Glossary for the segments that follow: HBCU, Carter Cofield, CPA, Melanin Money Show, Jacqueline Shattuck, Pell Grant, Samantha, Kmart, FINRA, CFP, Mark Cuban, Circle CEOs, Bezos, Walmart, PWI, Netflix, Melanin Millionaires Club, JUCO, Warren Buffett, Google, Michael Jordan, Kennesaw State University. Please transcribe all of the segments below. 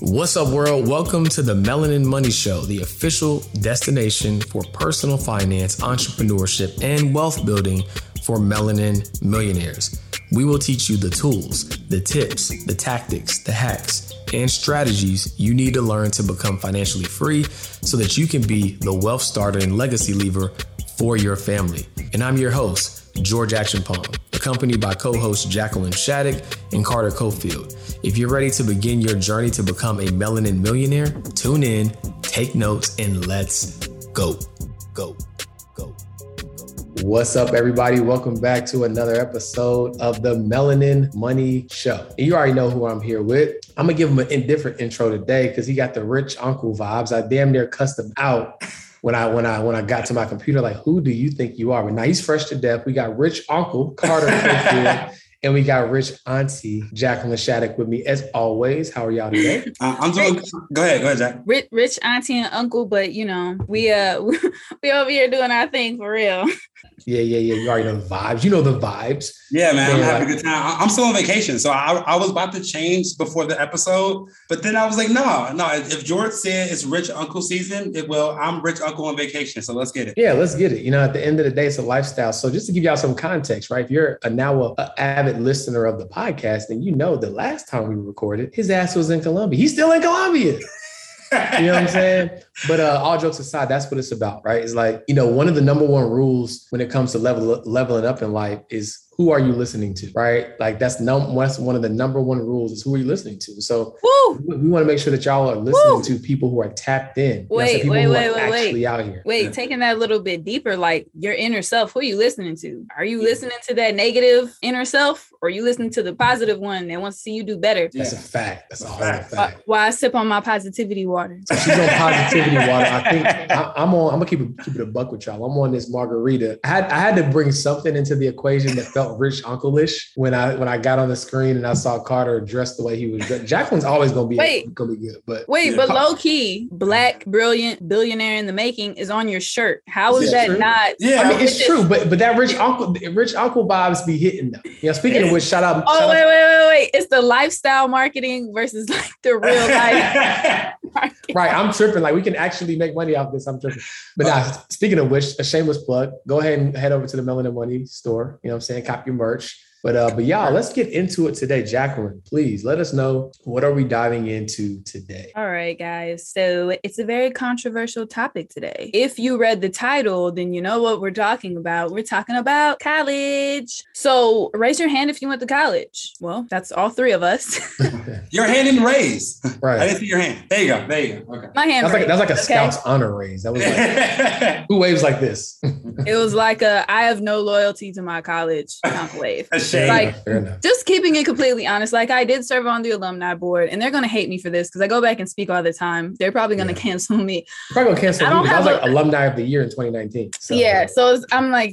What's up, world? Welcome to the Melanin Money Show, the official destination for personal finance, entrepreneurship, and wealth building for melanin millionaires. We will teach you the tools, the tips, the tactics, the hacks, and strategies you need to learn to become financially free so that you can be the wealth starter and legacy leaver for your family. And I'm your host, George Action Paul, accompanied by co-hosts Jacqueline Shattuck and Carter Cofield. If you're ready to begin your journey to become a melanin millionaire, tune in, take notes, and let's go. What's up, everybody? Welcome back to another episode of the Melanin Money Show. And you already know who I'm here with. I'm going to give him a different intro today because he got the rich uncle vibes. I damn near cussed him out when I got to my computer, like, who do you think you are? But now he's fresh to death. We got rich uncle Carter Cofield. And we got rich auntie Jacqueline Shattuck with me as always. How are y'all today? I'm doing. Go ahead, Jack. Rich auntie and uncle, but you know we over here doing our thing for real. Yeah. You already know the vibes. You know the vibes. Yeah, man. I'm having a good time. I'm still on vacation, so I was about to change before the episode, but then I was like, no. If George said it's rich uncle season, it will. I'm rich uncle on vacation, so let's get it. Yeah, let's get it. You know, at the end of the day, it's a lifestyle. So just to give y'all some context, right? If you're now an avid listener of the podcast, and you know the last time we recorded, his ass was in Colombia. He's still in Colombia. You know what I'm saying? But all jokes aside, that's what it's about, right? It's like, you know, one of the number one rules when it comes to leveling up in life is who are you listening to, right? Like that's one of the number one rules is who are you listening to? So we want to make sure that y'all are listening to people who are tapped in. Wait, taking that a little bit deeper, like your inner self, who are you listening to? Are you listening to that negative inner self? Or are you listening to the positive one that wants to see you do better? That's a fact. That's a hard fact. Why I sip on my positivity water. So she's on positivity water. I think I'm gonna keep it a buck with y'all. I'm on this margarita. I had to bring something into the equation that felt rich uncle-ish when I got on the screen and I saw Carter dressed the way he was dressed. Jacqueline's always gonna be good, but low key, black brilliant billionaire in the making is on your shirt. How is that true? Not? Yeah, I mean it's true, but that rich uncle vibes be hitting though. Yeah, speaking of which, shout out. Oh wait! It's the lifestyle marketing versus like the real life. Right, I'm tripping. Like we can actually make money off this. I'm tripping. But now, speaking of which, a shameless plug. Go ahead and head over to the Melanin Money store. You know what I'm saying? Cop your merch. But y'all, let's get into it today. Jacqueline, please let us know, what are we diving into today? All right, guys. So it's a very controversial topic today. If you read the title, then you know what we're talking about. We're talking about college. So raise your hand if you went to college. Well, that's all three of us. Your hand didn't raise. Right. I didn't see your hand. There you go. Okay. My hand raised. That's like a scout's honor raise. That was like, who waves like this? It was like I have no loyalty to my college wave. Fair enough. Just keeping it completely honest, like I did serve on the alumni board, and they're going to hate me for this because I go back and speak all the time. They're probably going to cancel me. I was like alumni of the year in 2019. So. Yeah. So I'm like,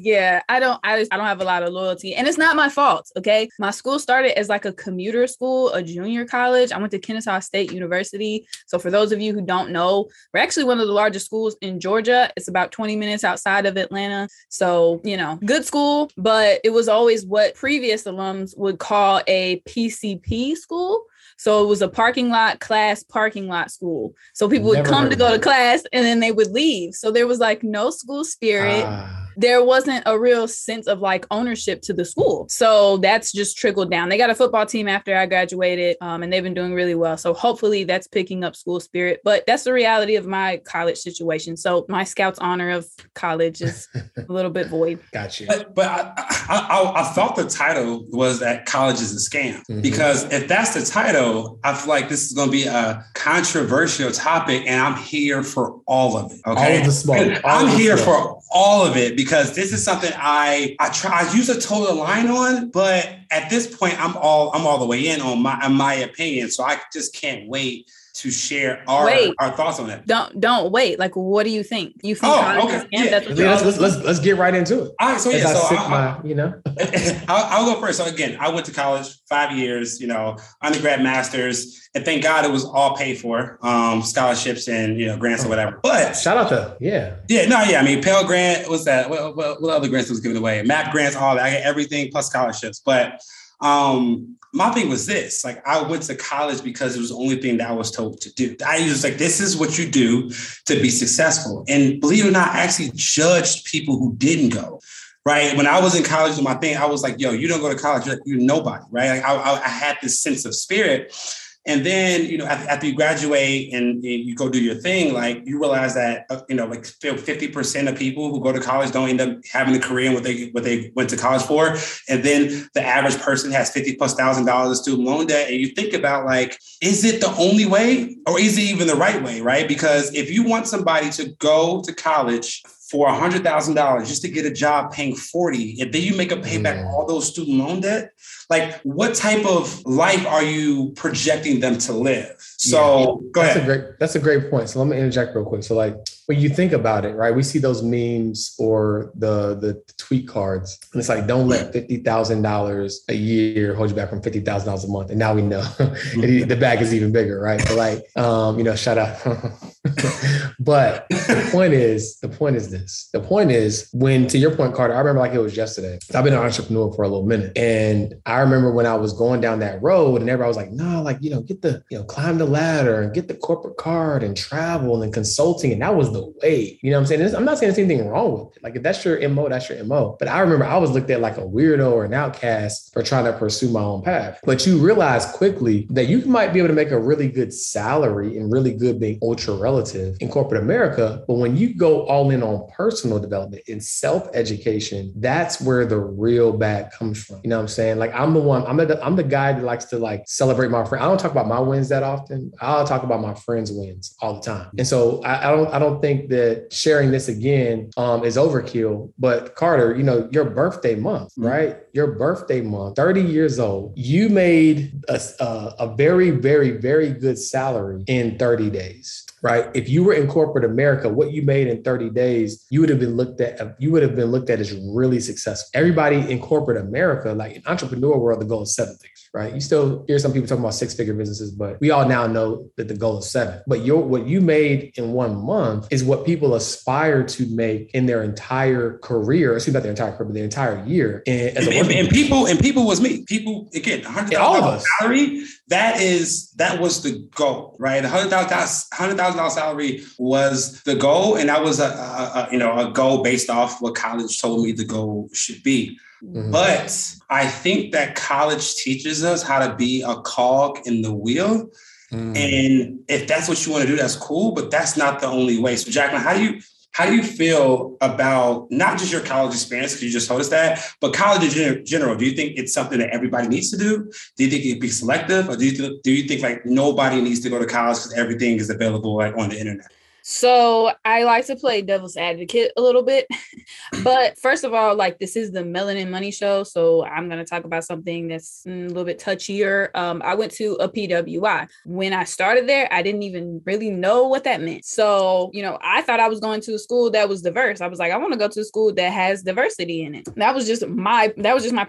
I don't have a lot of loyalty, and it's not my fault. Okay. My school started as like a commuter school, a junior college. I went to Kennesaw State University. So for those of you who don't know, we're actually one of the largest schools in Georgia. It's about 20 minutes outside of Atlanta. So, you know, good school, but it was always what previous alums would call a PCP school. So it was a parking lot school. So people would come to go to class and then they would leave. So there was like no school spirit. There wasn't a real sense of like ownership to the school. So that's just trickled down. They got a football team after I graduated and they've been doing really well. So hopefully that's picking up school spirit, but that's the reality of my college situation. So my scout's honor of college is a little bit void. Gotcha. But I thought the title was that college is a scam because if that's the title, I feel like this is going to be a controversial topic, and I'm here for all of it. Okay, all of the smoke. For all of it because this is something I use a toe the line on, but at this point, I'm all the way in on my opinion, so I just can't wait to share our thoughts on that. Don't wait. Like, what do you think? You think? Oh, okay. Yeah. Let's get right into it. All right. So I'll go first. So again, I went to college 5 years. You know, undergrad, masters, and thank God it was all paid for, scholarships and grants or whatever. But shout out to I mean, Pell Grant. What's that? What other grants was given away? MAP grants, all that. I got everything plus scholarships, but. my thing was this, like, I went to college because it was the only thing that I was told to do. I was like, this is what you do to be successful. And believe it or not, I actually judged people who didn't go. Right. When I was in college with my thing, I was like, yo, you don't go to college, you're nobody. Right. Like, I had this sense of spirit. And then, you know, after you graduate and you go do your thing, like, you realize that, you know, like 50% of people who go to college don't end up having a career in what they went to college for. And then the average person has $50,000+ of student loan debt. And you think about, like, is it the only way, or is it even the right way? Right. Because if you want somebody to go to college for $100,000 just to get a job paying $40,000, and then you make a payback all those student loan debt, like, what type of life are you projecting them to live? So go ahead. That's a great point. So let me interject real quick. So, like, when you think about it, right, we see those memes or the tweet cards, and it's like, don't let $50,000 a year hold you back from $50,000 a month. And now we know the bag is even bigger, right? But, like, you know, shut up. But the point is this. The point is, when, to your point, Carter, I remember like it was yesterday. I've been an entrepreneur for a little minute. And I remember when I was going down that road and everybody was like, no, like, you know, climb the ladder and get the corporate card and travel and consulting. And that was the way, you know what I'm saying? I'm not saying there's anything wrong with it. Like, if that's your MO, that's your MO. But I remember I was looked at like a weirdo or an outcast for trying to pursue my own path. But you realize quickly that you might be able to make a really good salary and really good being ultra relative in corporate America. But when you go all in on personal development and self-education, that's where the real bag comes from. You know what I'm saying? Like, I'm the guy that likes to, like, celebrate my friend. I don't talk about my wins that often. I'll talk about my friends' wins all the time. And so I don't think that sharing this again is overkill. But Carter, you know, your birthday month, right? Your birthday month, 30 years old, you made a very, very, very good salary in 30 days. Right. If you were in corporate America, what you made in 30 days, you would have been looked at as really successful. Everybody in corporate America, like in entrepreneur world, the goal is 7 things, right? You still hear some people talking about 6-figure businesses, but we all now know that the goal is 7. But what you made in 1 month is what people aspire to make in their entire career. Excuse me, not their entire career, but their entire year. And people was me. People, again, $100,000 salary. That was the goal, right? $100,000 salary was the goal, and that was a goal based off what college told me the goal should be. Mm-hmm. But I think that college teaches us how to be a cog in the wheel. Mm-hmm. And if that's what you want to do, that's cool, but that's not the only way. So, Jacqueline, how do you feel about not just your college experience, because you just told us that, but college in general? Do you think it's something that everybody needs to do? Do you think it'd be selective? Or do you think like nobody needs to go to college because everything is available, like, on the internet? So I like to play devil's advocate a little bit, but first of all, like, this is the Melanin Money Show. So I'm going to talk about something that's a little bit touchier. I went to a PWI. When I started there, I didn't even really know what that meant. So, you know, I thought I was going to a school that was diverse. I was like, I want to go to a school that has diversity in it. That was just my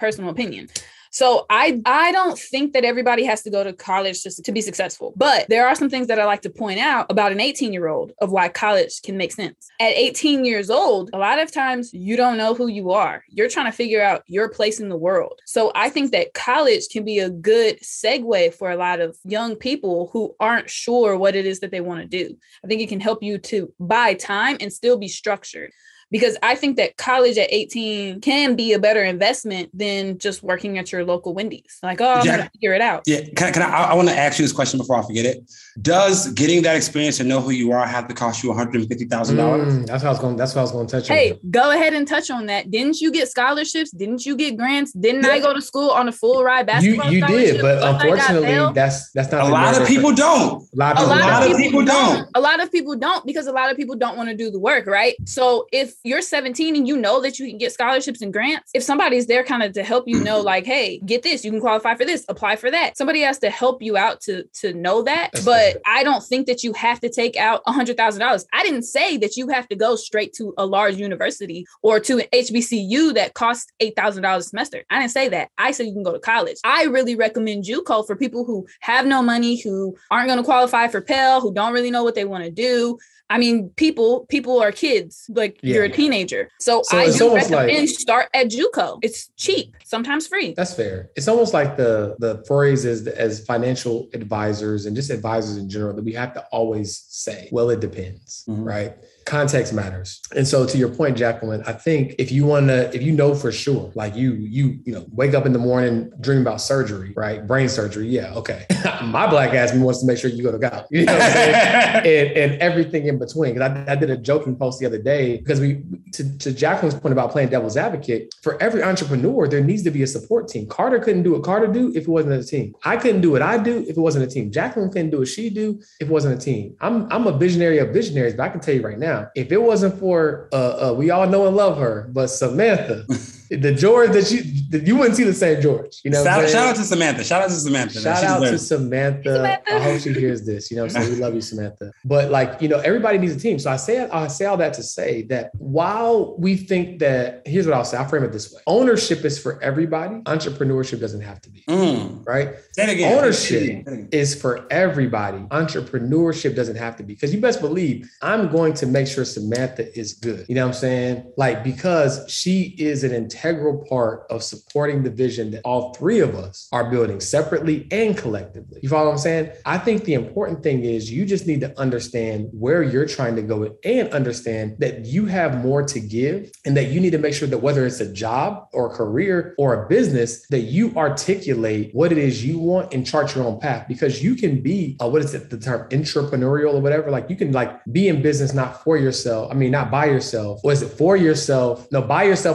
personal opinion. So I don't think that everybody has to go to college just to be successful. But there are some things that I like to point out about an 18-year-old of why college can make sense. At 18 years old, a lot of times you don't know who you are. You're trying to figure out your place in the world. So I think that college can be a good segue for a lot of young people who aren't sure what it is that they want to do. I think it can help you to buy time and still be structured. Because I think that college at 18 can be a better investment than just working at your local Wendy's. Like, I'm going to figure it out. Yeah. I want to ask you this question before I forget it. Does getting that experience to know who you are have to cost you $150,000? That's what I was going to touch on. Hey, go ahead and touch on that. Didn't you get scholarships? Didn't you get grants? Didn't I go to school on a full ride basketball scholarship? You did, but unfortunately, that's not. A lot of people don't. A lot of people don't, because a lot of people don't want to do the work, right? So if you're 17 and you know that you can get scholarships and grants, if somebody's there kind of to help you know, like, hey, get this, you can qualify for this, apply for that. Somebody has to help you out to know that. But I don't think that you have to take out $100,000. I didn't say that you have to go straight to a large university or to an HBCU that costs $8,000 a semester. I didn't say that. I said you can go to college. I really recommend JUCO for people who have no money, who aren't going to qualify for Pell, who don't really know what they want to do. I mean, people are kids, like you're a teenager. So I do recommend start at JUCO. It's cheap, sometimes free. That's fair. It's almost like the phrase is as financial advisors and just advisors in general that we have to always say, well, it depends, right? Context matters. And so to your point, Jacqueline, I think if you know for sure, like you wake up in the morning, dream about surgery, right? Brain surgery. Yeah. Okay. My black ass wants to make sure you go to God, you know what I'm saying? and everything in between. Cause I did a joking post the other day because to Jacqueline's point about playing devil's advocate, for every entrepreneur, there needs to be a support team. Carter couldn't do what Carter do if it wasn't a team. I couldn't do what I do if it wasn't a team. Jacqueline couldn't do what she do if it wasn't a team. I'm a visionary of visionaries, but I can tell you right now, if it wasn't for, we all know and love her, but Samantha, the George that you wouldn't see the same George. You know, shout out to Samantha. Shout out to Samantha. I hope she hears this. You know, so we love you, Samantha. But everybody needs a team. So I say all that to say that while we think that, here's what I'll say. I'll frame it this way: ownership is for everybody. Entrepreneurship doesn't have to be right. Then again, ownership is for everybody. Entrepreneurship doesn't have to be, because you best believe I'm going to make sure Samantha is good. You know what I'm saying? Like, because she is an integral part of supporting the vision that all three of us are building separately and collectively. You follow what I'm saying? I think the important thing is you just need to understand where you're trying to go and understand that you have more to give, and that you need to make sure that whether it's a job or a career or a business, that you articulate what it is you want and chart your own path, because you can be, the term entrepreneurial or whatever, like you can be in business, by yourself,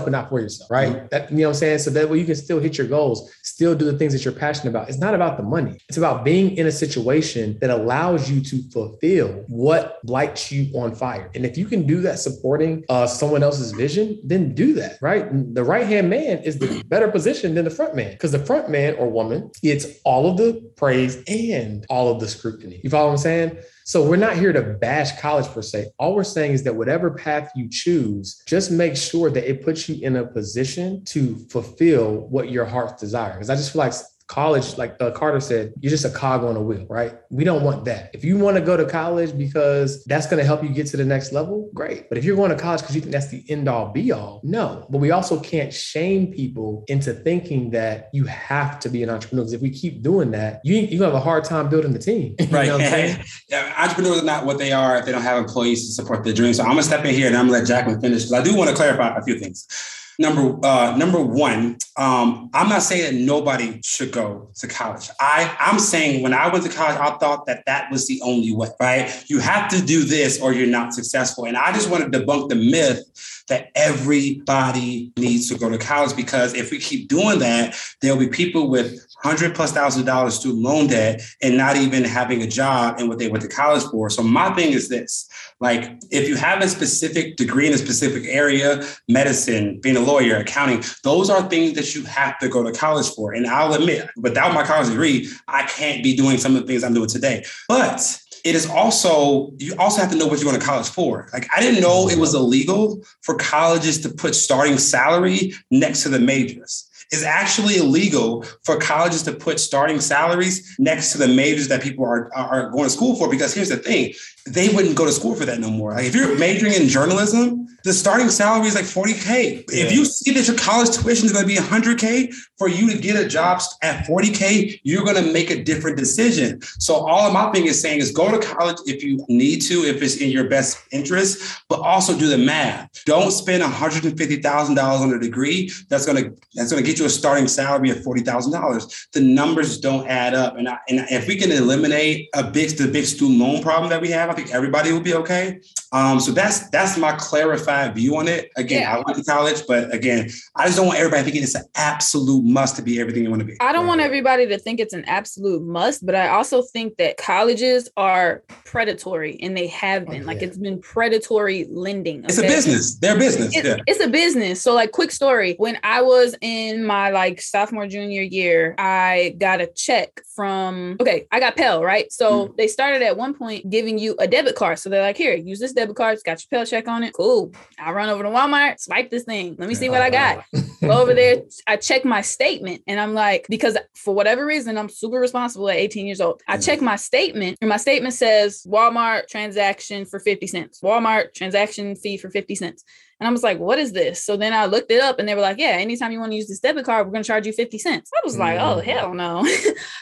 but not for yourself, right? Mm-hmm. That, you know what I'm saying? So that way you can still hit your goals, still do the things that you're passionate about. It's not about the money. It's about being in a situation that allows you to fulfill what lights you on fire. And if you can do that supporting someone else's vision, then do that, right? The right-hand man is the better position than the front man, because the front man or woman gets all of the praise and all of the scrutiny. You follow what I'm saying? So we're not here to bash college per se. All we're saying is that whatever path you choose, just make sure that it puts you in a position to fulfill what your heart's desire. Because I just feel like college, Carter said, you're just a cog on a wheel, right? We don't want that. If you want to go to college because that's going to help you get to the next level, great. But if you're going to college because you think that's the end all be all, no. But we also can't shame people into thinking that you have to be an entrepreneur. Because if we keep doing that, you're going to have a hard time building the team. Right. You know what I'm saying? Yeah, entrepreneurs are not what they are if they don't have employees to support their dreams. So I'm going to step in here and I'm going to let Jacqueline finish, because I do want to clarify a few things. Number one, I'm not saying that nobody should go to college. I'm saying when I went to college, I thought that was the only way, right? You have to do this or you're not successful. And I just want to debunk the myth that everybody needs to go to college, because if we keep doing that, there'll be people with $100,000+ student loan debt and not even having a job and what they went to college for. So my thing is this, if you have a specific degree in a specific area, medicine, being a lawyer, accounting, those are things that you have to go to college for. And I'll admit, without my college degree, I can't be doing some of the things I'm doing today. But it is also, you also have to know what you're going to college for. I didn't know it was illegal for colleges to put starting salary next to the majors. It's actually illegal for colleges to put starting salaries next to the majors that people are going to school for, because here's the thing, they wouldn't go to school for that no more. If you're majoring in journalism, the starting salary is $40,000. Yeah. If you see that your college tuition is going to be $100,000, for you to get a job at $40,000, you're going to make a different decision. So all of my thing is saying is go to college if you need to, if it's in your best interest, but also do the math. Don't spend $150,000 on a degree that's going to get you a starting salary of $40,000. The numbers don't add up. And if we can eliminate the big student loan problem that we have, I think everybody will be okay. So that's my clarified view on it. Again, yeah. I went to college, but again, I just don't want everybody thinking it's an absolute must to be everything you want to be. I don't want everybody to think it's an absolute must, but I also think that colleges are predatory, and they have been. It's been predatory lending. Okay? It's a business. Their business. It's a business. So quick story. When I was in my sophomore, junior year, I got a check I got Pell, right? So they started at one point giving you a debit card. So they're here, use this debit card. It's got your Pell check on it. Cool. I run over to Walmart, swipe this thing. Let me see what I got. Go over there. I check my statement and I'm like, because for whatever reason, I'm super responsible at 18 years old. I check my statement and my statement says Walmart transaction for 50 cents, Walmart transaction fee for 50 cents. And I was like, what is this? So then I looked it up and they were like, yeah, anytime you want to use this debit card, we're going to charge you 50 cents. I was like, oh, hell no.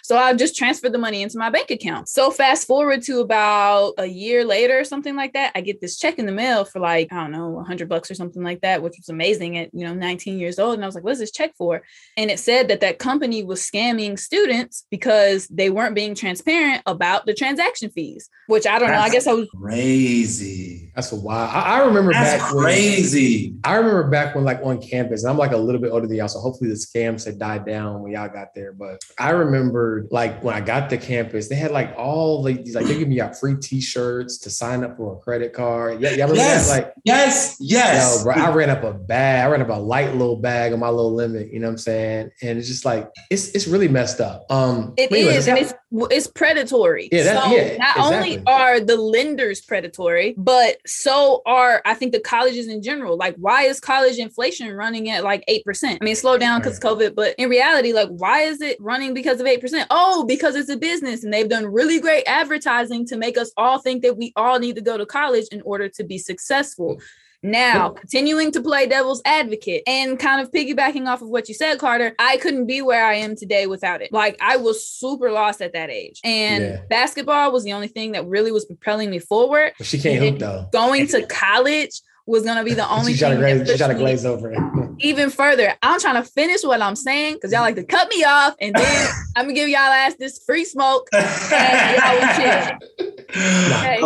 So I just transferred the money into my bank account. So fast forward to about a year later or something like that, I get this check in the mail for like, I don't know, $100 or something like that, which was amazing at, 19 years old. And I was like, what is this check for? And it said that that company was scamming students because they weren't being transparent about the transaction fees, which I don't know. I guess I was crazy. That's a wild. I remember that's back crazy. I remember back when like on campus, and I'm like a little bit older than y'all, so hopefully the scams had died down when y'all got there. But I remember like when I got to campus, they had like all these, like they give me y'all free t-shirts to sign up for a credit card. Yeah, y'all remember yes, that? Like, yes. Yo, bro, I ran up a light little bag on my little limit, you know what I'm saying? And it's just like, it's really messed up. It's predatory. Yeah, Not only are the lenders predatory, but so are, I think, the colleges in general. Like, why is college inflation running at like 8%? I mean, slow down because of COVID, but in reality, like, why is it running because of 8%? Oh, because it's a business and they've done really great advertising to make us all think that we all need to go to college in order to be successful. Now, continuing to play devil's advocate and kind of piggybacking off of what you said, Carter, I couldn't be where I am today without it. Like, I was super lost at that age. And basketball was the only thing that really was propelling me forward. But she can't hoop, though. Going to college was going to be the only thing. She's trying to glaze over it. Even further, I'm trying to finish what I'm saying because y'all like to cut me off. And then I'm going to give y'all ass this free smoke. And y'all will chill. Okay.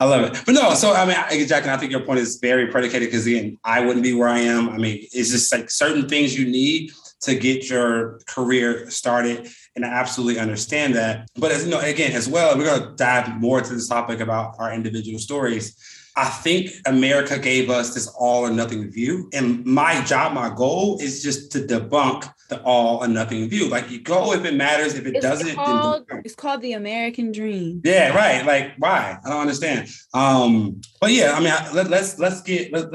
I love it. But no, so, I mean, Jacqueline, I think your point is very predicated because, again, I wouldn't be where I am. I mean, it's just like certain things you need to get your career started. And I absolutely understand that. But, as you know, again, as well, we're going to dive more into this topic about our individual stories. I think America gave us this all or nothing view. And my job, my goal is just to debunk the all or nothing view. Like, you go if it matters, if it doesn't. It's called the American dream. Yeah, right. Like, why? I don't understand. But yeah, I mean, let's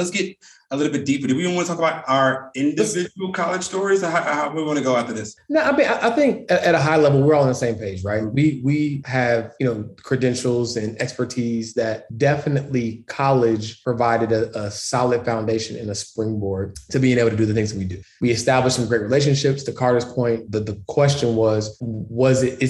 get a little bit deeper. Do we want to talk about our individual college stories or how we want to go after this? No, I mean, I think at a high level, we're all on the same page, right? We have, credentials and expertise that definitely college provided a solid foundation and a springboard to being able to do the things that we do. We established some great relationships. To Carter's point, the question is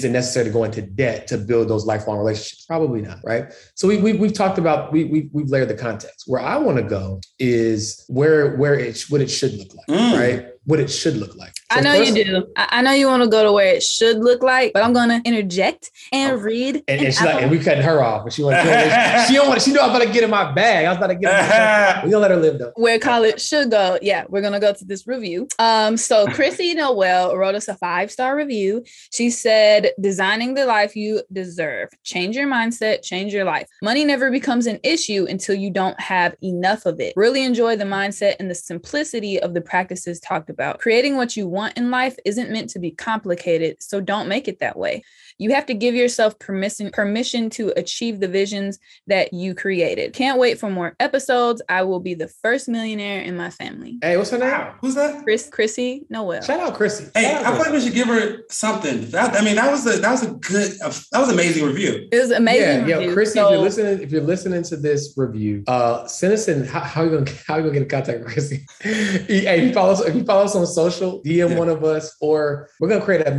it necessary to go into debt to build those lifelong relationships? Probably not, right? So we've talked about, we've layered the context. Where I want to go is what it should look like, right? What it should look like. So I know you do. I know you want to go to where it should look like, but I'm going to interject and read. And she's like, and we cutting her off. But she wants to. She don't want. She knew I was about to get in my bag. I was about to get in my bag. We're going to let her live though. Where college should go. Yeah, we're going to go to this review. So Chrissy Noel wrote us a 5-star review. She said, designing the life you deserve. Change your mindset, change your life. Money never becomes an issue until you don't have enough of it. Really enjoy the mindset and the simplicity of the practices talked about. Creating what you want in life isn't meant to be complicated, so don't make it that way. You have to give yourself permission to achieve the visions that you created. Can't wait for more episodes. I will be the first millionaire in my family. Hey, what's her name? Wow. Who's that? Chrissy Noel. Shout out Chrissy. Hey, I thought we should give her something. That was an amazing review. It was amazing. Yeah, review. Chrissy, so, if you're listening to this review, send us in. How are you gonna get in contact with Chrissy? Hey, if you follow us on social, DM one of us, or we're gonna create a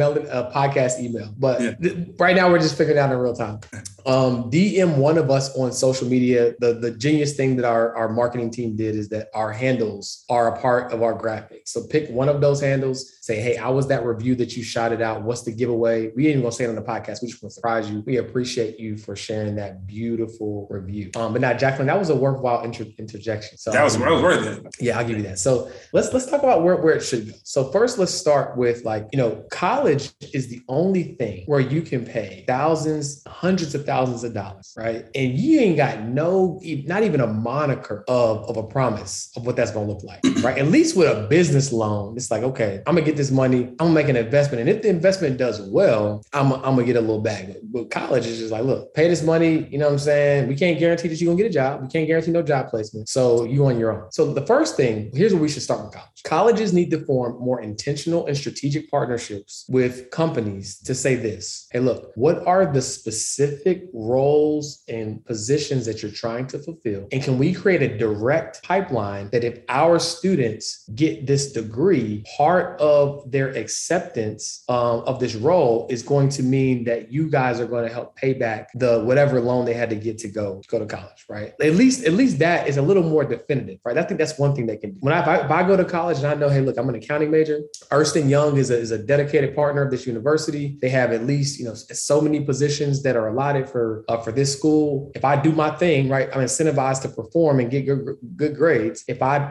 podcast email, but. Yeah. Right now, we're just figuring it out in real time. DM one of us on social media. The genius thing that our marketing team did is that our handles are a part of our graphic. So pick one of those handles, say, hey, I was that review that you shouted out. What's the giveaway? We ain't gonna say it on the podcast. We just want to surprise you. We appreciate you for sharing that beautiful review. But now, Jacqueline, that was a worthwhile interjection. So that was worth it. Yeah, I'll give you that. So let's talk about where it should go. So first, let's start with college is the only thing where you can pay thousands, hundreds of thousands of dollars, right? And you ain't got not even a moniker of a promise of what that's going to look like, right? At least with a business loan, it's like, okay, I'm going to get get this money. I'm gonna make an investment. And if the investment does well, I'm gonna get a little bag. But college is just like, look, pay this money. You know what I'm saying? We can't guarantee that you're gonna get a job. We can't guarantee no job placement. So you on your own. So the first thing, here's where we should start with college. Colleges need to form more intentional and strategic partnerships with companies to say this. Hey, look, what are the specific roles and positions that you're trying to fulfill? And can we create a direct pipeline that if our students get this degree, part of their acceptance of this role is going to mean that you guys are going to help pay back the whatever loan they had to get to go to college, right? At least that is a little more definitive, right? I think that's one thing they can do. When if I go to college and I know, hey, look, I'm an accounting major. Ernst & Young is a dedicated partner of this university. They have at least, so many positions that are allotted for this school. If I do my thing, right, I'm incentivized to perform and get good grades. If I,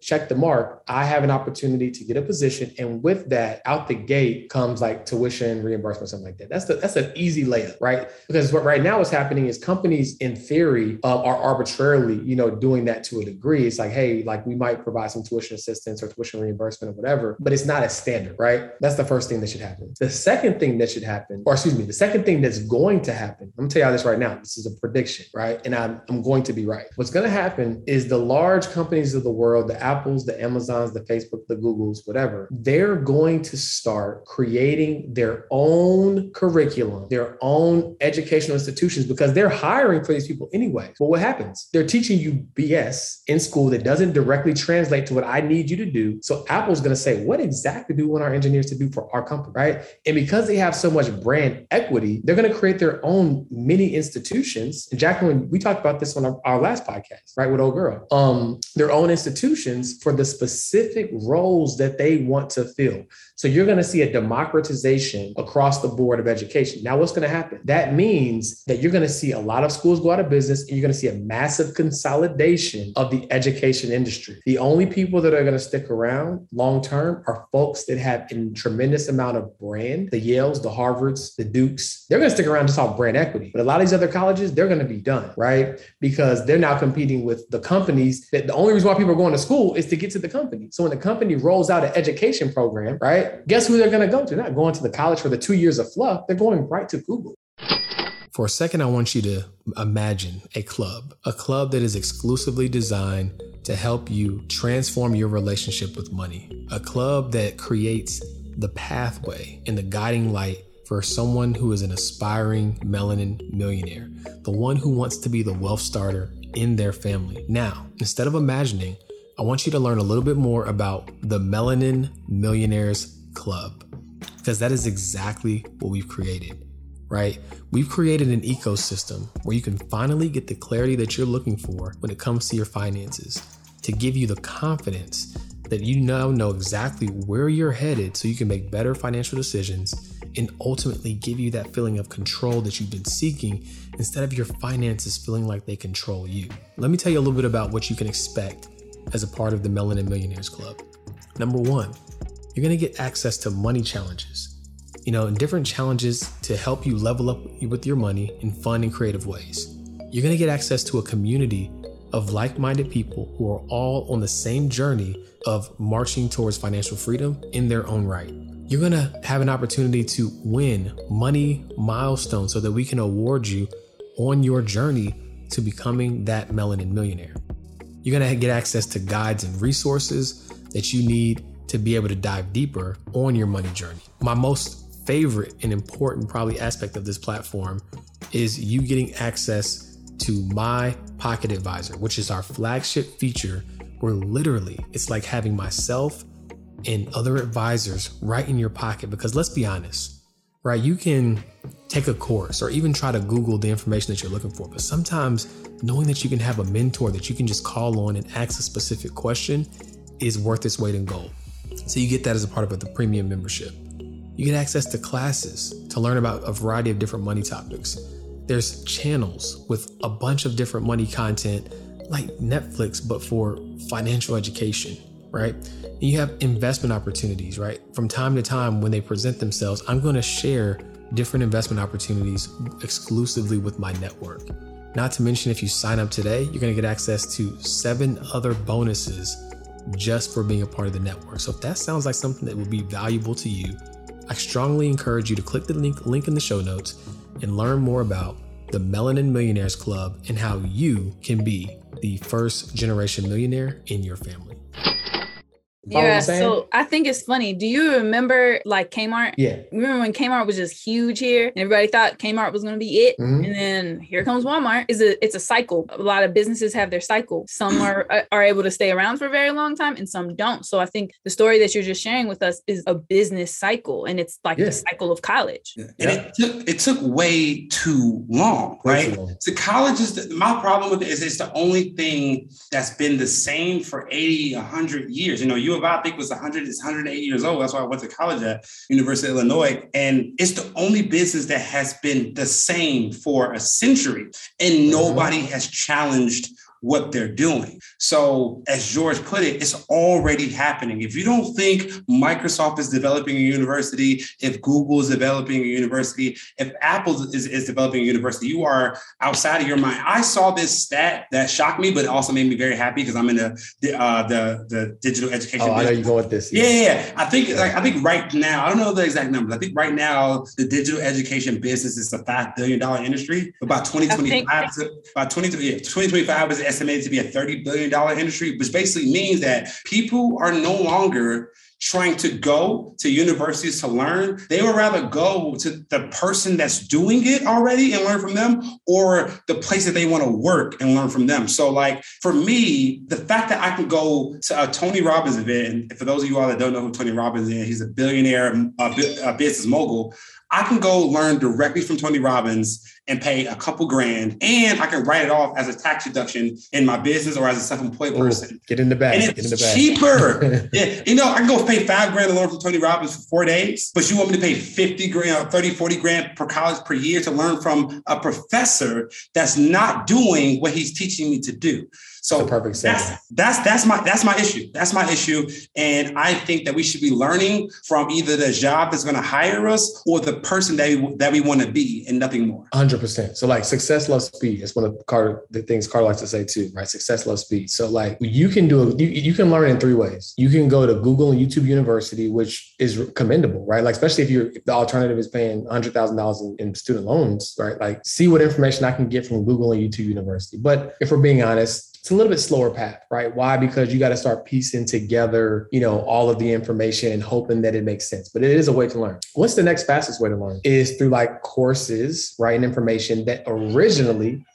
check the mark, I have an opportunity to get a position. And with that, out the gate comes like tuition reimbursement, something like that. That's an easy layup, right? Because what right now is happening is companies in theory are arbitrarily, doing that to a degree. It's like, hey, like we might provide some tuition assistance or tuition reimbursement or whatever, but it's not a standard, right? That's the first thing that should happen. The second thing that's going to happen, I'm gonna tell y'all this right now, this is a prediction, right? And I'm going to be right. What's gonna happen is the large companies of the world, the Apples, the Amazons, the Facebook, the Googles, whatever, they're going to start creating their own curriculum, their own educational institutions, because they're hiring for these people anyway. But what happens? They're teaching you BS in school that doesn't directly translate to what I need you to do. So Apple's going to say, what exactly do we want our engineers to do for our company, right? And because they have so much brand equity, they're going to create their own mini institutions. And Jacqueline, we talked about this on our last podcast, right? With old girl, their own institutions for the specific roles that they want to fill. So you're going to see a democratization across the board of education. Now, what's going to happen? That means that you're going to see a lot of schools go out of business, and you're going to see a massive consolidation of the education industry. The only people that are going to stick around long-term are folks that have a tremendous amount of brand, the Yales, the Harvards, the Dukes. They're going to stick around just off brand equity. But a lot of these other colleges, they're going to be done, right? Because they're now competing with the companies that the only reason why people are going to school is to get to the company. So when the company rolls out an education program, right? Guess who they're going to go to? They're not going to the college for the 2 years of fluff. They're going right to Google. For a second, I want you to imagine a club that is exclusively designed to help you transform your relationship with money, a club that creates the pathway and the guiding light for someone who is an aspiring melanin millionaire, the one who wants to be the wealth starter in their family. Now, instead of imagining, I want you to learn a little bit more about the Melanin Millionaires Club, because that is exactly what we've created. Right? We've created an ecosystem where you can finally get the clarity that you're looking for when it comes to your finances, to give you the confidence that you now know exactly where you're headed so you can make better financial decisions and ultimately give you that feeling of control that you've been seeking instead of your finances feeling like they control you. Let me tell you a little bit about what you can expect as a part of the Melanin Millionaires Club. Number one, you're going to get access to money challenges. And different challenges to help you level up with your money in fun and creative ways. You're going to get access to a community of like-minded people who are all on the same journey of marching towards financial freedom in their own right. You're going to have an opportunity to win money milestones so that we can award you on your journey to becoming that melanin millionaire. You're going to get access to guides and resources that you need to be able to dive deeper on your money journey. My most favorite and important probably aspect of this platform is you getting access to My Pocket Advisor, which is our flagship feature where literally it's like having myself and other advisors right in your pocket, because let's be honest, right? You can take a course or even try to Google the information that you're looking for, but sometimes knowing that you can have a mentor that you can just call on and ask a specific question is worth its weight in gold. So you get that as a part of the premium membership. You get access to classes to learn about a variety of different money topics. There's channels with a bunch of different money content like Netflix, but for financial education, right? And you have investment opportunities, right? From time to time when they present themselves, I'm going to share different investment opportunities exclusively with my network. Not to mention, if you sign up today, you're going to get access to 7 other bonuses just for being a part of the network. So if that sounds like something that would be valuable to you, I strongly encourage you to click the link in the show notes and learn more about the Melanin Millionaires Club and how you can be the first generation millionaire in your family. Yeah, so I think it's funny. Do you remember like Kmart? Yeah. Remember when Kmart was just huge here and everybody thought Kmart was going to be it? Mm-hmm. And then here comes Walmart. It's a cycle. A lot of businesses have their cycle. Some are able to stay around for a very long time and some don't. So I think the story that you're just sharing with us is a business cycle, and it's like the cycle of college. Yeah. And it took way too long, right? So college is my problem with it is it's the only thing that's been the same for 80, 100 years. You know, U of I think was 100, it's 108 years old. That's why I went to college at University of Illinois. And it's the only business that has been the same for a century, and nobody has challenged what they're doing. So as George put it, it's already happening. If you don't think Microsoft is developing a university, if Google is developing a university, if Apple is developing a university, you are outside of your mind. I saw this stat that shocked me, but it also made me very happy because I'm in the digital education. Oh, I know you go with this. Yeah. I think right now, I don't know the exact numbers. I think right now the digital education business is a $5 billion industry. But by 2025 is estimated to be a $30 billion industry, which basically means that people are no longer trying to go to universities to learn. They would rather go to the person that's doing it already and learn from them, or the place that they want to work and learn from them. So like for me, the fact that I can go to a Tony Robbins event, and for those of you all that don't know who Tony Robbins is, he's a billionaire, a business mogul. I can go learn directly from Tony Robbins and pay a couple grand, and I can write it off as a tax deduction in my business or as a self-employed person. Get in the bag. And it's cheaper. Yeah. You know, I can go pay $5,000 to learn from Tony Robbins for 4 days, but you want me to pay 50 grand or 30, 40 grand per college per year to learn from a professor that's not doing what he's teaching me to do. So perfect. That's my issue. That's my issue. And I think that we should be learning from either the job that's going to hire us or the person that we want to be, and nothing more. 100%. So like success loves speed. It's one of the things Carter likes to say too, right? Success loves speed. So like you can learn in three ways. You can go to Google and YouTube University, which is commendable, right? Like, especially if the alternative is paying $100,000 in student loans, right? Like, see what information I can get from Google and YouTube University. But if we're being honest, it's a little bit slower path, right? Why? Because you got to start piecing together, you know, all of the information, hoping that it makes sense. But it is a way to learn. What's the next fastest way to learn is through like courses, right? And information that originally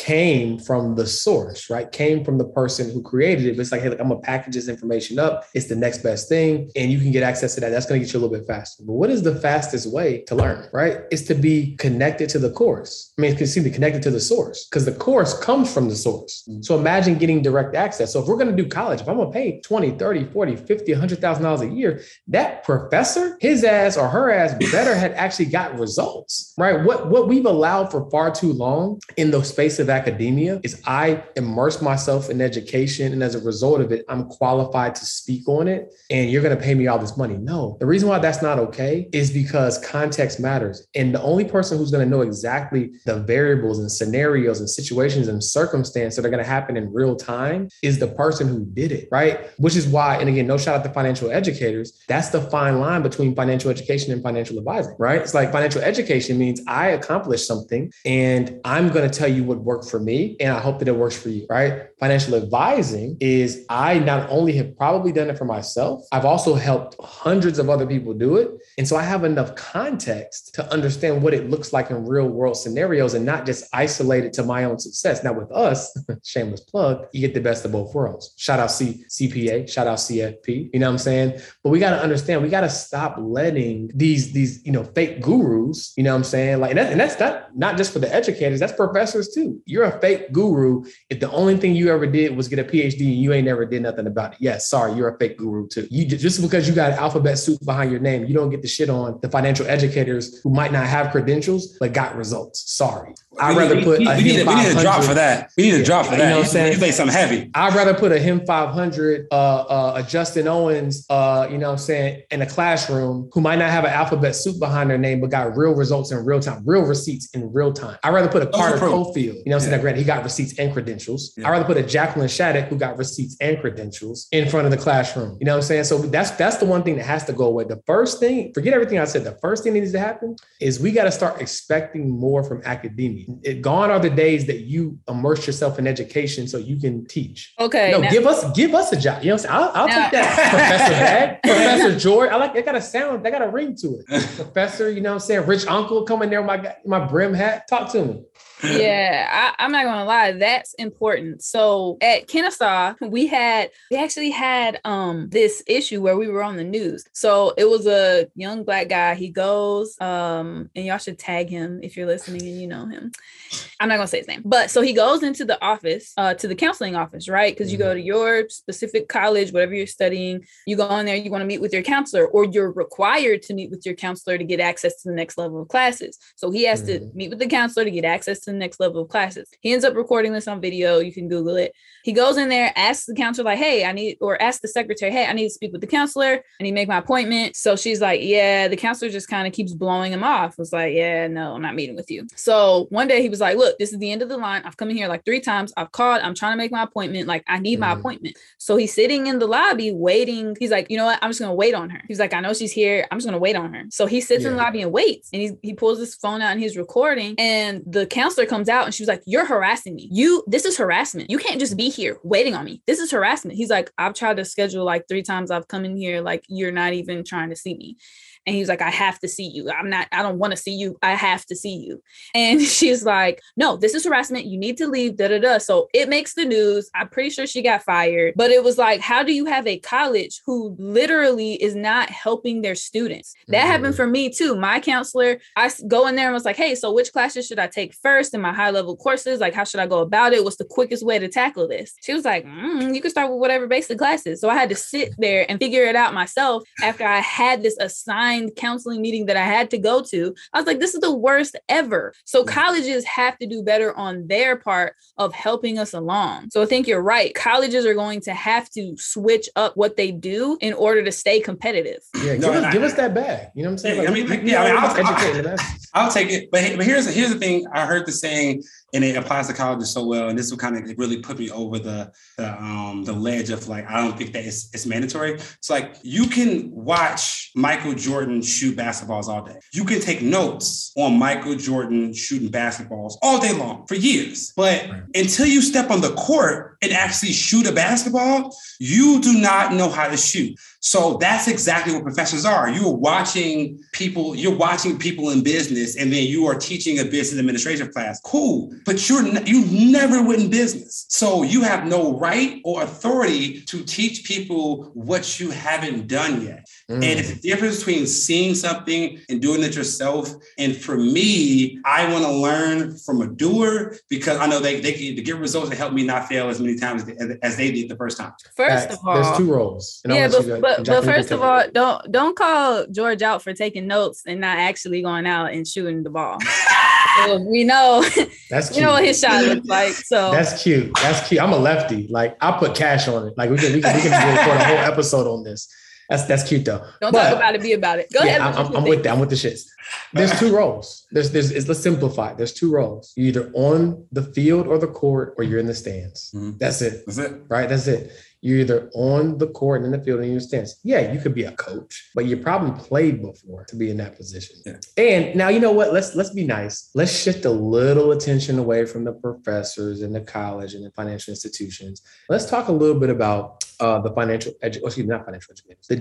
came from the source, right? Came from the person who created it. But it's like, hey, look, I'm going to package this information up. It's the next best thing. And you can get access to that. That's going to get you a little bit faster. But what is the fastest way to learn, right? It's to be connected to the course. I mean, it's to be connected to the source, because the course comes from the source. So imagine getting direct access. So if we're going to do college, if I'm going to pay $20, $30, $40, $50, $100,000 a year, that professor, his ass or her ass better had actually got results, right? What we've allowed for far too long in the space of academia is I immerse myself in education, and as a result of it, I'm qualified to speak on it, and you're going to pay me all this money. No, the reason why that's not okay is because context matters. And the only person who's going to know exactly the variables and scenarios and situations and circumstances that are going to happen in real time is the person who did it, right? Which is why, and again, no shout out to financial educators. That's the fine line between financial education and financial advising, right? It's like financial education means I accomplished something and I'm going to tell you what work for me, and I hope that it works for you, right? Financial advising is I not only have probably done it for myself, I've also helped hundreds of other people do it. And so I have enough context to understand what it looks like in real world scenarios and not just isolated to my own success. Now with us, shameless plug, you get the best of both worlds. Shout out CPA, shout out CFP, you know what I'm saying? But we got to understand, we got to stop letting these, you know, fake gurus, you know what I'm saying? Like, and that's not just for the educators, that's professors too. You're a fake guru if the only thing you ever did was get a PhD and you ain't never did nothing about it. Yes, sorry, you're a fake guru too. You just because you got an alphabet soup behind your name, you don't get the shit on the financial educators who might not have credentials but got results. Sorry, I'd rather put a HIM 500. We need a drop for that. We need a drop for that. You know what I'm saying? You made something heavy. I'd rather put a HIM 500, a Justin Owens, you know what I'm saying, in a classroom who might not have an alphabet soup behind their name but got real results in real time, real receipts in real time. I'd rather put a Carter Cofield. You You know what I'm saying? That granted, he got receipts and credentials. Yeah. I'd rather put a Jacqueline Shattuck who got receipts and credentials in front of the classroom. You know what I'm saying? So that's the one thing that has to go away. The first thing, forget everything I said, the first thing that needs to happen is we got to start expecting more from academia. Gone are the days that you immerse yourself in education so you can teach. Okay. No, give us a job. You know what I'm saying? I'll take that. Professor Dad, Professor George. I like, that got a sound, that got a ring to it. Professor, you know what I'm saying? Rich uncle coming there with my brim hat. Talk to me. Yeah, I'm not going to lie. That's important. So at Kennesaw, we actually had this issue where we were on the news. So it was a young Black guy. He goes, and y'all should tag him if you're listening and you know him. I'm not going to say his name. But so he goes into the office, to the counseling office, right? Because you go to your specific college, whatever you're studying, you go in there, you want to meet with your counselor, or you're required to meet with your counselor to get access to the next level of classes. So he has to meet with the counselor to get access to the next level of classes. He ends up recording this on video. You can Google it. He goes in there, asks the counselor, like, hey, asks the secretary, hey, I need to speak with the counselor. I need to make my appointment. So she's like, yeah, the counselor just kind of keeps blowing him off. Was like, yeah, no, I'm not meeting with you. So one day he was like, look, this is the end of the line. I've come in here like 3 times. I've called. I'm trying to make my appointment. Like, I need my appointment. So he's sitting in the lobby waiting. He's like, you know what? I'm just going to wait on her. He's like, I know she's here. I'm just going to wait on her. So he sits in the lobby and waits. And he pulls his phone out and he's recording. And the counselor comes out and she was like, you're harassing me. This is harassment. You can't just be here waiting on me. This is harassment. He's like, I've tried to schedule like 3 times. I've come in here. Like, you're not even trying to see me. And he was like, I have to see you. I don't want to see you. I have to see you. And she's like, no, this is harassment. You need to leave. Da da da. So it makes the news. I'm pretty sure she got fired, but it was like, how do you have a college who literally is not helping their students? That happened for me too. My counselor, I go in there and was like, hey, so which classes should I take first in my high level courses? Like, how should I go about it? What's the quickest way to tackle this? She was like, you can start with whatever basic classes. So I had to sit there and figure it out myself after I had this assigned counseling meeting that I had to go to. I was like, this is the worst ever. So colleges have to do better on their part of helping us along. So I think you're right. Colleges are going to have to switch up what they do in order to stay competitive. Yeah, give us that bag. You know what I'm saying? I'll take it. But here's the thing. I heard the saying, and it applies to colleges so well. And this will kind of really put me over the ledge of like, I don't think that it's mandatory. It's like, you can watch Michael Jordan shoot basketballs all day. You can take notes on Michael Jordan shooting basketballs all day long for years. But until you step on the court and actually shoot a basketball, you do not know how to shoot. So that's exactly what professors are. You're watching people in business, and then you are teaching a business administration class. Cool. But you never went in business. So you have no right or authority to teach people what you haven't done yet. And it's the difference between seeing something and doing it yourself. And for me, I want to learn from a doer, because I know they can get results and help me not fail as many times as they did the first time. First of all, there's 2 roles. Yeah, but first of all, don't call George out for taking notes and not actually going out and shooting the ball. So we know that's you know what his shot looks like. So that's cute. I'm a lefty. Like, I'll put cash on it. Like, we can record a whole episode on this. That's cute though. Don't talk about it, be about it. Go ahead. I'm with that. I'm with the shits. There's 2 roles. Let's simplify. There's 2 roles. You're either on the field or the court, or you're in the stands. Mm-hmm. That's it. Right. That's it. You're either on the court and in the field and in your stance. Yeah, you could be a coach, but you probably played before to be in that position. Yeah. And now, you know what? Let's be nice. Let's shift a little attention away from the professors and the college and the financial institutions. Let's talk a little bit about the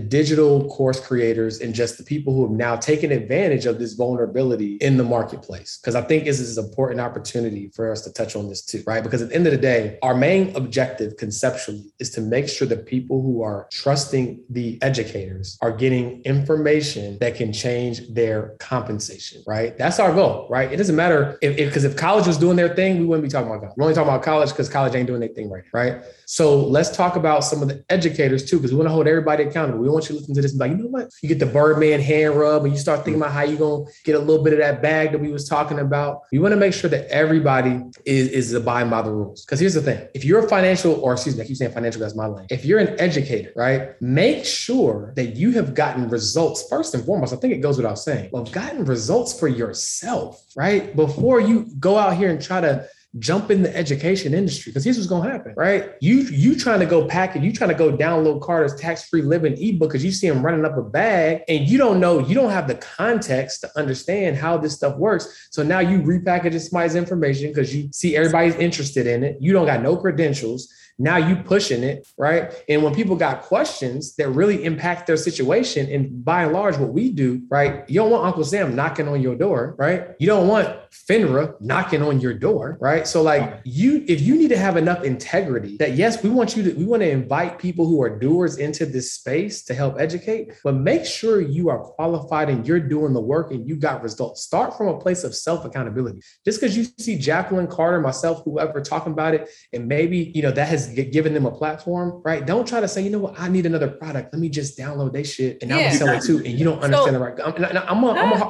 digital course creators and just the people who have now taken advantage of this vulnerability in the marketplace. Because I think this is an important opportunity for us to touch on this too, right? Because at the end of the day, our main objective conceptually is to make sure that people who are trusting the educators are getting information that can change their compensation, right? That's our goal, right? It doesn't matter because if college was doing their thing, we wouldn't be talking about college. We're only talking about college because college ain't doing their thing right now, right? So let's talk about some of the educators too, because we want to hold everybody accountable. We don't want you to listen to this and be like, you know what? You get the Birdman hand rub and you start thinking about how you're going to get a little bit of that bag that we was talking about. We want to make sure that everybody is abiding by the rules. Because here's the thing. If you're a financial, that's my lane. If you're an educator, right, make sure that you have gotten results first and foremost. I think it goes without saying, well, gotten results for yourself, right? Before you go out here and try to jump in the education industry, because here's what's going to happen, right? You trying to go pack it, you trying to go download Carter's Tax-Free Living ebook because you see him running up a bag and you don't know, you don't have the context to understand how this stuff works. So now you repackage somebody's information because you see everybody's interested in it. You don't got no credentials. Now you pushing it, right? And when people got questions that really impact their situation, and by and large, what we do, right? You don't want Uncle Sam knocking on your door, right? You don't want FINRA knocking on your door, right? So like if you need to have enough integrity that, yes, we want to invite people who are doers into this space to help educate, but make sure you are qualified and you're doing the work and you got results. Start from a place of self-accountability. Just because you see Jacqueline, Carter, myself, whoever talking about it, and maybe, you know, that has given them a platform, right? Don't try to say, you know what, I need another product. Let me just download that shit and I'm gonna sell it too. And you don't understand the right. I'm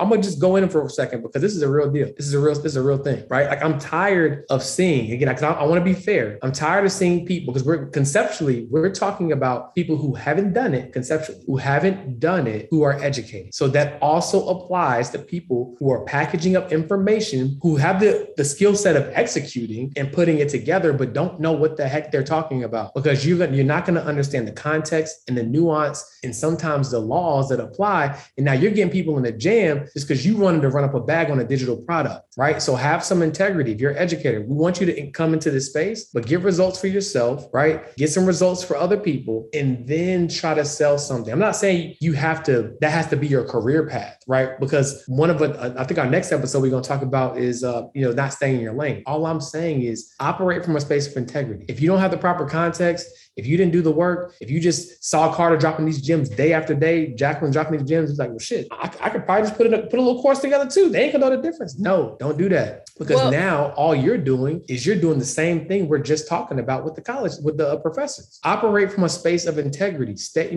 gonna just go in for a second because this is a real deal. This is a real thing, right? Like I'm tired of seeing, again, because I want to be fair. I'm tired of seeing people, because we're talking about people who haven't done it conceptually, who are educated. So that also applies to people who are packaging up information, who have the skill set of executing and putting it together, but don't know what the heck they're talking about, because you're not going to understand the context and the nuance and sometimes the laws that apply. And now you're getting people in a jam just because you wanted to run up a bag on a digital product, right? So have some integrity. If you're an educator, we want you to come into this space, but get results for yourself, right? Get some results for other people and then try to sell something. I'm not saying that has to be your career path, right? Because I think our next episode we're going to talk about is, not staying in your lane. All I'm saying is operate from a space of integrity. If you don't have the proper context, if you didn't do the work, if you just saw Carter dropping these gems day after day, Jacqueline dropping these gems, it's like, well, shit, I could probably just put a little course together too. They ain't gonna know the difference. No, don't do that. Because now all you're doing the same thing we're just talking about with the college, with the professors. Operate from a space of integrity. Stay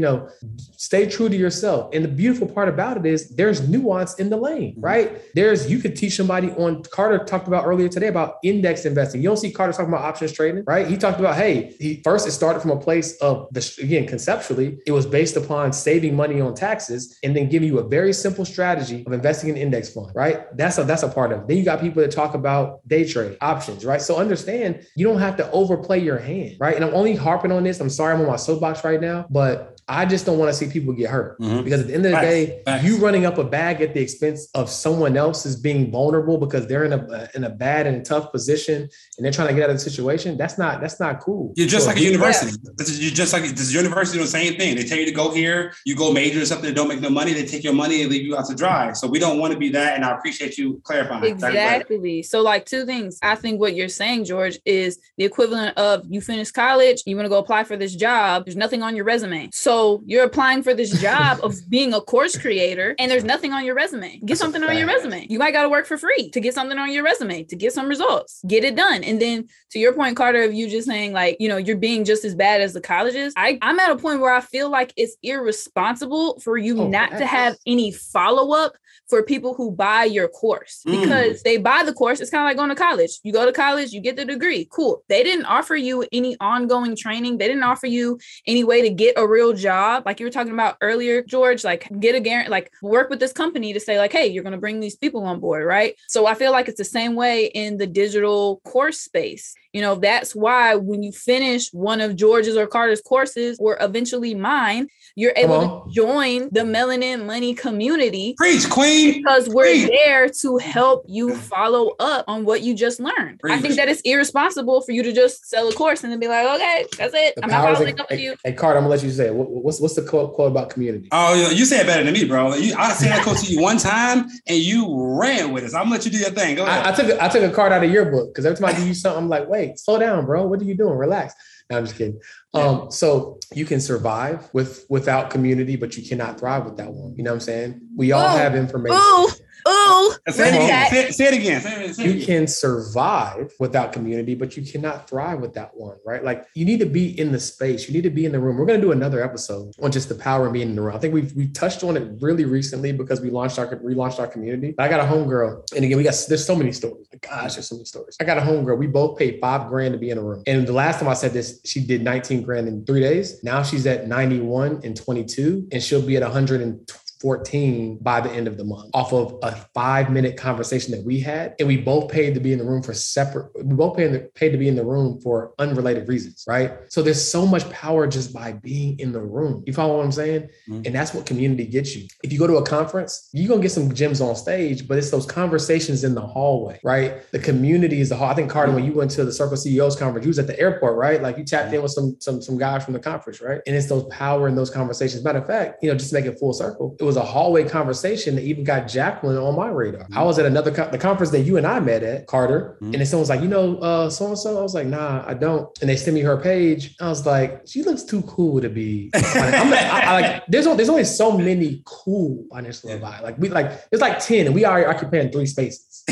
true to yourself. And the beautiful part about it is there's nuance in the lane, right? You could teach somebody on, Carter talked about earlier today about index investing. You don't see Carter talking about options trading, right? He talked about, it started from a place of, conceptually, it was based upon saving money on taxes and then giving you a very simple strategy of investing in index fund, right? That's a part of it. Then you got people that talk about day trade options, right? So understand you don't have to overplay your hand, right? And I'm only harping on this. I'm sorry, I'm on my soapbox right now, but I just don't want to see people get hurt because at the end of the day, you running up a bag at the expense of someone else is being vulnerable because they're in a bad and tough position and they're trying to get out of the situation. That's not cool. You're just like a university. You're just like this university doing the same thing. They tell you to go here, you go major in something that don't make no money. They take your money and leave you out to dry. So we don't want to be that. And I appreciate you clarifying. Exactly. So like two things. I think what you're saying, George, is the equivalent of you finish college, you want to go apply for this job. There's nothing on your resume. So you're applying for this job of being a course creator and there's nothing on your resume. Get something on your resume. You might got to work for free to get something on your resume, to get some results, get it done. And then to your point, Carter, of you just saying like, you're being just as bad as the colleges. I'm at a point where I feel like it's irresponsible for you not to have any follow-up for people who buy your course, because they buy the course. It's kind of like going to college. You go to college, you get the degree. Cool. They didn't offer you any ongoing training. They didn't offer you any way to get a real job, like you were talking about earlier, George, like get a guarantee, like work with this company to say like, hey, you're going to bring these people on board, right? So I feel like it's the same way in the digital course space. That's why when you finish one of George's or Carter's courses, or eventually mine, you're able to join the Melanin Money community. Preach, Queen. Because we're there to help you follow up on what you just learned. Preach. I think that it's irresponsible for you to just sell a course and then be like, okay, that's it. I'm not following up with you. Hey, Carter, I'm going to let you say it. What's the quote about community? Oh, you said it better than me, bro. I said that quote to you one time and you ran with us. I'm going to let you do your thing. Go ahead. I took a card out of your book because every time I give you something, I'm like, wait, slow down, bro. What are you doing? Relax. No, I'm just kidding. So you can survive without community, but you cannot thrive without one. You know what I'm saying? We all have information. Say it again. You can survive without community, but you cannot thrive without one, right? Like you need to be in the space. You need to be in the room. We're going to do another episode on just the power of being in the room. I think we touched on it really recently because we relaunched our community. I got a homegirl. And again, there's so many stories. Gosh, there's so many stories. I got a homegirl. We both paid $5,000 to be in a room. And the last time I said this, she did $19,000 in 3 days. Now she's at 91 and 22, and she'll be at 120. 14 by the end of the month off of a 5-minute conversation that we had. And we both paid to be in the room for paid to be in the room for unrelated reasons, right? So there's so much power just by being in the room. You follow what I'm saying? Mm-hmm. And that's what community gets you. If you go to a conference, you're going to get some gems on stage, but it's those conversations in the hallway, right? The community is the hall. I think, Carter, when you went to the Circle CEOs conference, you was at the airport, right? Like you tapped in with some guy from the conference, right? And it's those power in those conversations. Matter of fact, you know, just to make it full circle, it was a hallway conversation that even got Jacqueline on my radar. Mm-hmm. I was at the conference that you and I met at, Carter, mm-hmm. and someone's like, you know, so-and-so? I was like, nah, I don't. And they sent me her page. I was like, she looks too cool to be. There's only so many cool on this little vibe. Like there's like 10 and we already occupying 3 spaces.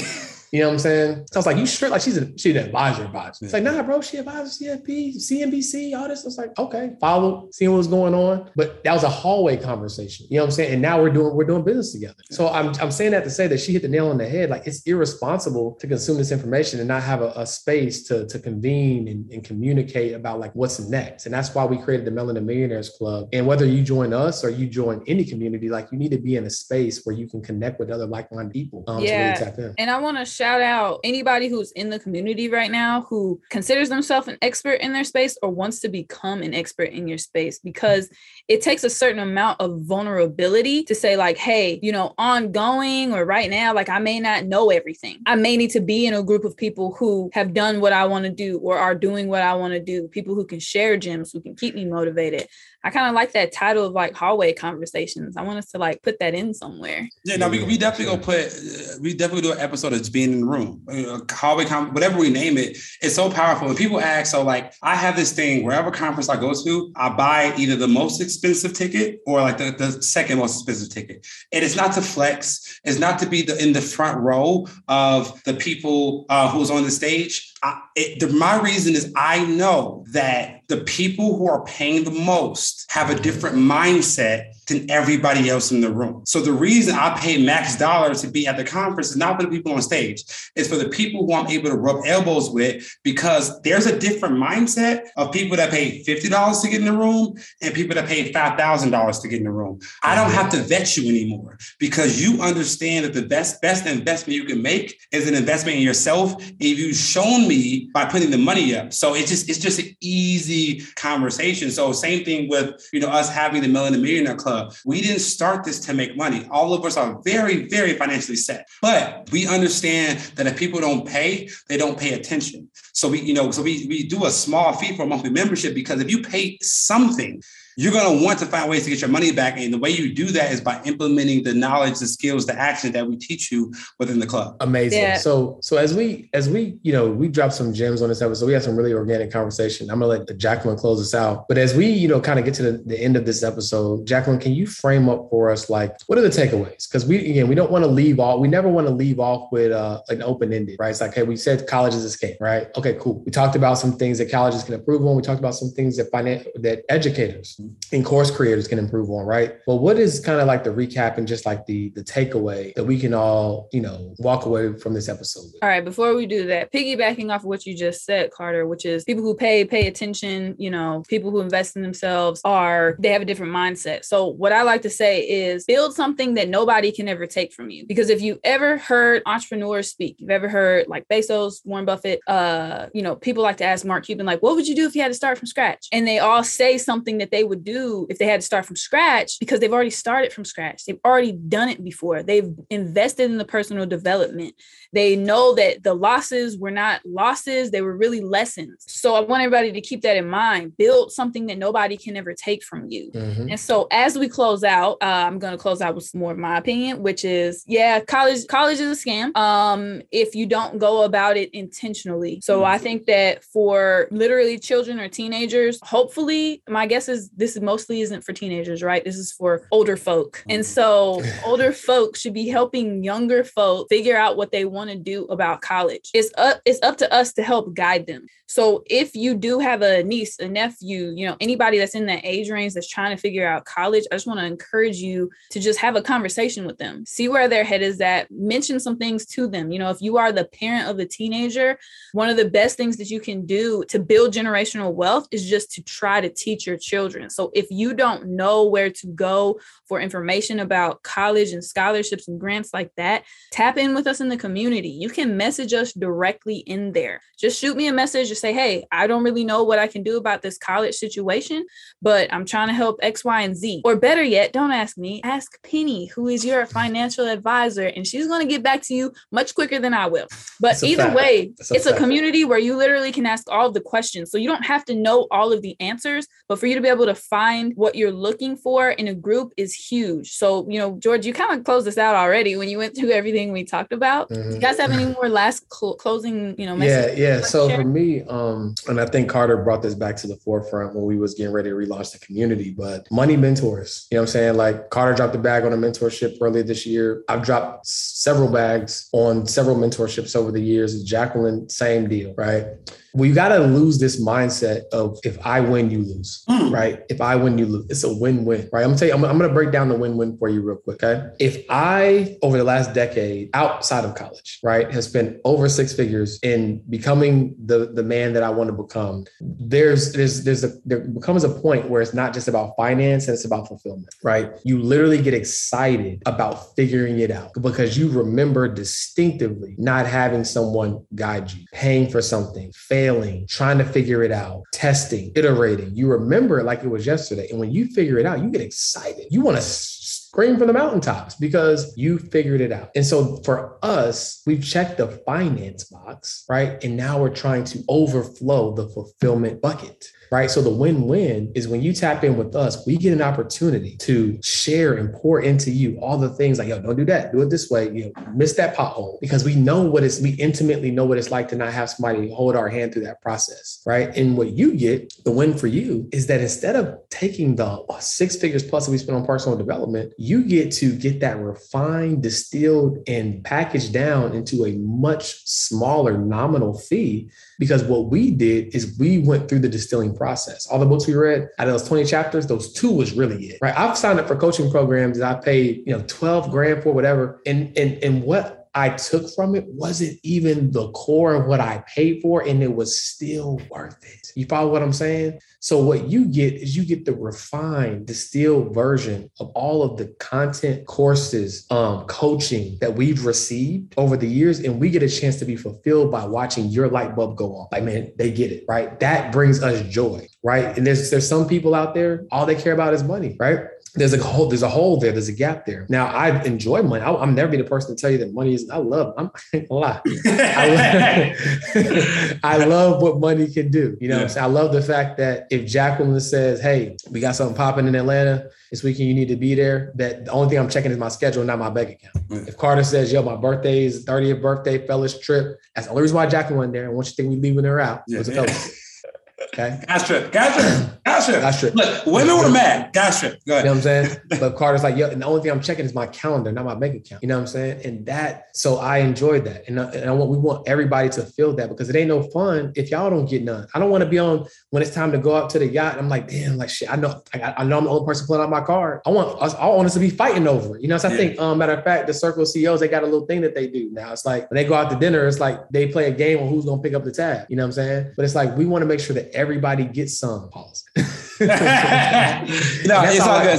You know what I'm saying? So I was like, you straight, like she's an advisor. It's like, nah, bro, she advisors CFP, CNBC, all this. I was like, okay, follow, seeing what was going on. But that was a hallway conversation. You know what I'm saying? And now we're doing business together. So I'm saying that to say that she hit the nail on the head. Like it's irresponsible to consume this information and not have a space to convene and communicate about like what's next. And that's why we created the Melanin Millionaires Club. And whether you join us or you join any community, like you need to be in a space where you can connect with other like-minded people. To really tap in. And I want to shout out anybody who's in the community right now who considers themselves an expert in their space or wants to become an expert in your space, because it takes a certain amount of vulnerability to say like, hey, you know, ongoing or right now, like I may not know everything. I may need to be in a group of people who have done what I want to do or are doing what I want to do. People who can share gems, who can keep me motivated. I kind of like that title of like hallway conversations. I want us to like put that in somewhere. Yeah, no, we definitely do an episode that's being in the room, hallway, whatever we name it. It's so powerful. And people ask, so like, I have this thing, wherever conference I go to, I buy either the most expensive ticket or like the second most expensive ticket. And it's not to flex. It's not to be in the front row of the people who's on the stage. My reason is I know that the people who are paying the most have a different mindset than everybody else in the room. So the reason I pay max dollars to be at the conference is not for the people on stage. It's for the people who I'm able to rub elbows with, because there's a different mindset of people that pay $50 to get in the room and people that pay $5,000 to get in the room. I don't have to vet you anymore because you understand that the best investment you can make is an investment in yourself. And you've shown me by putting the money up. So it's just an easy conversation. So same thing with, you know, us having the Melanin Millionaire Club. We didn't start this to make money. All of us are very, very financially set, but we understand that if people don't pay, they don't pay attention. So we do a small fee for a monthly membership, because if you pay something, you're going to want to find ways to get your money back. And the way you do that is by implementing the knowledge, the skills, the action that we teach you within the club. Amazing. Yeah. So as we, you know, we dropped some gems on this episode. We had some really organic conversation. I'm going to let Jacqueline close us out. But as we, you know, kind of get to the end of this episode, Jacqueline, can you frame up for us, like, what are the takeaways? Because we don't want to we never want to leave off with an open-ended, right? It's like, hey, we said college is a scam, right? Okay, cool. We talked about some things that colleges can improve on. We talked about some things that educators and course creators can improve on, right? But what is kind of like the recap and just like the takeaway that we can all, you know, walk away from this episode with? All right, before we do that, piggybacking off of what you just said, Carter, which is people who pay attention, you know, people who invest in themselves they have a different mindset. So what I like to say is build something that nobody can ever take from you. Because if you ever heard entrepreneurs speak, you've ever heard like Bezos, Warren Buffett, you know, people like to ask Mark Cuban, like, what would you do if you had to start from scratch? And they all say something that they would do if they had to start from scratch, because they've already started from scratch. They've already done it before. They've invested in the personal development. They know that the losses were not losses. They were really lessons. So I want everybody to keep that in mind. Build something that nobody can ever take from you. Mm-hmm. And so as we close out, I'm going to close out with more of my opinion, which is, college is a scam if you don't go about it intentionally. So I think that for literally children or teenagers, hopefully, my guess is this mostly isn't for teenagers, right? This is for older folk. And so older folk should be helping younger folk figure out what they want to do about college. It's up to us to help guide them. So if you do have a niece, a nephew, you know, anybody that's in that age range that's trying to figure out college, I just want to encourage you to just have a conversation with them. See where their head is at. Mention some things to them. You know, if you are the parent of a teenager, one of the best things that you can do to build generational wealth is just to try to teach your children. on. So if you don't know where to go for information about college and scholarships and grants like that, tap in with us in the community. You can message us directly in there. Just shoot me a message and say, hey, I don't really know what I can do about this college situation, but I'm trying to help X, Y, and Z. Or better yet, don't ask me, ask Penny, who is your financial advisor, and she's going to get back to you much quicker than I will. But either way, it's a community where you literally can ask all the questions. So you don't have to know all of the answers, but for you to be able to find what you're looking for in a group is huge. So, you know, George, you kind of closed this out already when you went through everything we talked about. Mm-hmm. Do you guys have any more last closing, you know, messages? Yeah. So for me, and I think Carter brought this back to the forefront when we was getting ready to relaunch the community, but money mentors, you know what I'm saying? Like Carter dropped a bag on a mentorship earlier this year. I've dropped several bags on several mentorships over the years. Jacqueline, same deal, right? We got to lose this mindset of if I win, you lose, right? If I win, you lose. It's a win-win, right? I'm going to tell you, I'm going to break down the win-win for you real quick, okay? If I, over the last decade, outside of college, right, has spent over six figures in becoming the man that I want to become, there becomes a point where it's not just about finance and it's about fulfillment, right? You literally get excited about figuring it out because you remember distinctively not having someone guide you, paying for something, failing, trying to figure it out, testing, iterating. You remember it like it was yesterday. And when you figure it out, you get excited. You want to scream from the mountaintops because you figured it out. And so for us, we've checked the finance box, right? And now we're trying to overflow the fulfillment bucket, right? So the win-win is when you tap in with us, we get an opportunity to share and pour into you all the things like, yo, don't do that. Do it this way. You know, miss that pothole because we know we intimately know what it's like to not have somebody hold our hand through that process, right? And what you get, the win for you is that instead of taking the six figures plus that we spend on personal development, you get to get that refined, distilled, and packaged down into a much smaller nominal fee because what we did is we went through the distilling process. All the books we read, out of those 20 chapters, those two was really it, right? I've signed up for coaching programs that I paid, $12,000 for, whatever. And what I took from it wasn't even the core of what I paid for, and it was still worth it. You follow what I'm saying? So what you get is you get the refined, distilled version of all of the content, courses, coaching that we've received over the years, and we get a chance to be fulfilled by watching your light bulb go off. Like, man, they get it, right? That brings us joy, right? And there's some people out there, all they care about is money, right? There's a hole there. There's a gap there. Now I enjoy money. I'll never be the person to tell you that money is. I'm not gonna lie. I love what money can do. You know what I'm saying? I love the fact that if Jacqueline says, hey, we got something popping in Atlanta this weekend, you need to be there. That the only thing I'm checking is my schedule, not my bank account. Mm. If Carter says, yo, my birthday is 30th birthday fellas trip. That's the only reason why Jacqueline went there. And once you think we leaving her out, it was a fellowship. Okay. Guys trip. Look, women were mad. Guys trip. Go ahead. You know what I'm saying? But Carter's like, yo, and the only thing I'm checking is my calendar, not my bank account. You know what I'm saying? And so I enjoyed that. And we want everybody to feel that because it ain't no fun if y'all don't get none. I don't want to be on when it's time to go out to the yacht. I'm like, damn, like shit. I know I'm the only person pulling out my card. I want us all to be fighting over it. You know what I'm saying? I think, matter of fact, the Circle CEOs, they got a little thing that they do now. It's like when they go out to dinner, it's like they play a game on who's going to pick up the tab. You know what I'm saying? But it's like, we want to make sure that everybody gets some. Pause. It's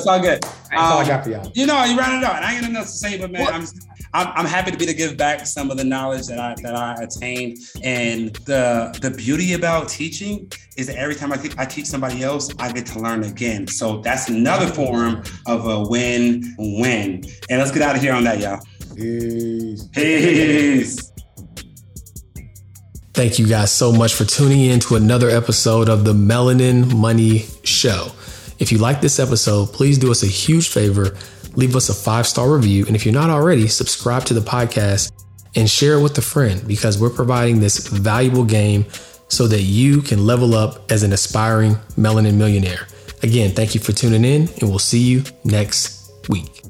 all good. That's all I got for y'all. You rounded out. And I ain't got nothing to say, but man, I'm happy to be to give back some of the knowledge that I attained. And the beauty about teaching is that every time I teach somebody else, I get to learn again. So that's another form of a win-win. And let's get out of here on that, y'all. Peace. Thank you guys so much for tuning in to another episode of the Melanin Money Show. If you like this episode, please do us a huge favor. Leave us a 5-star review. And if you're not already, subscribe to the podcast and share it with a friend because we're providing this valuable game so that you can level up as an aspiring melanin millionaire. Again, thank you for tuning in and we'll see you next week.